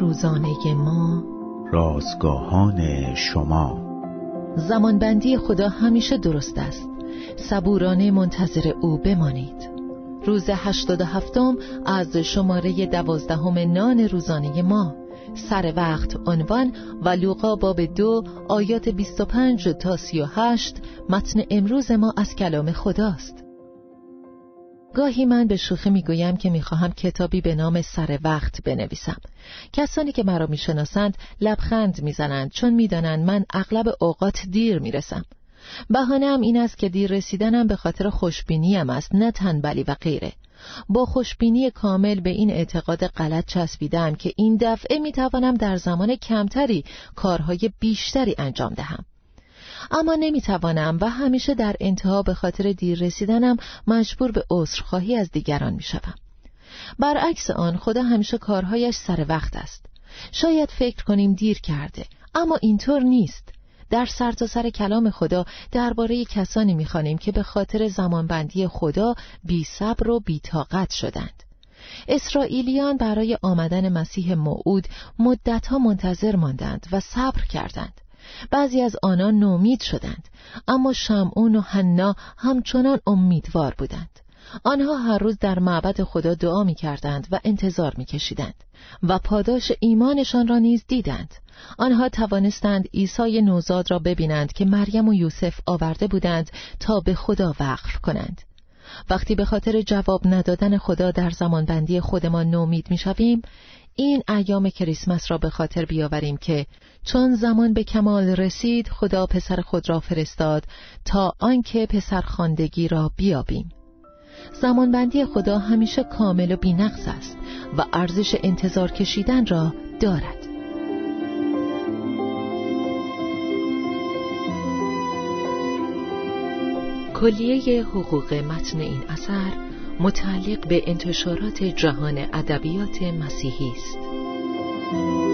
روزانه ما، رازگاهان شما. زمانبندی خدا همیشه درست است. صبورانه منتظر او بمانید. روز 87 از شماره 12 نان روزانه ما، سر وقت عنوان و لوقا باب 2 آیات 25 تا 38 متن امروز ما از کلام خداست. گاهی من به شوخی میگویم که میخواهم کتابی به نام سر وقت بنویسم. کسانی که مرا میشناسند لبخند میزنند چون میدانند من اغلب اوقات دیر میرسم. بهانه‌ام این است که دیر رسیدنم به خاطر خوشبینیم است، نه تنبلی و غیره. با خوشبینی کامل به این اعتقاد غلط چسبیدم که این دفعه میتوانم در زمان کمتری کارهای بیشتری انجام دهم. اما نمیتوانم و همیشه در انتها به خاطر دیر رسیدنم مجبور به عذرخواهی از دیگران میشوم. برعکس آن، خدا همیشه کارهایش سر وقت است. شاید فکر کنیم دیر کرده، اما اینطور نیست. در سرتاسر کلام خدا درباره کسانی می‌خوانیم که به خاطر زمانبندی خدا بی‌صبر و بی‌طاقت شدند. اسرائیلیان برای آمدن مسیح موعود مدت‌ها منتظر ماندند و صبر کردند. بعضی از آنان نومید شدند، اما شمعون و حنا همچنان امیدوار بودند. آنها هر روز در معبد خدا دعا می کردند و انتظار می کشیدند و پاداش ایمانشان را نیز دیدند. آنها توانستند عیسی نوزاد را ببینند که مریم و یوسف آورده بودند تا به خدا وقف کنند. وقتی به خاطر جواب ندادن خدا در زمانبندی خودمان نومید می شویم، این ایام کریسمس را به خاطر بیاوریم که چون زمان به کمال رسید خدا پسر خود را فرستاد تا آنکه پسرخواندگی را بیابیم. زمانبندی خدا همیشه کامل و بی‌نقص است و ارزش انتظار کشیدن را دارد. کلیه حقوق متن این اثر متعلق به انتشارات جهان ادبیات مسیحی است.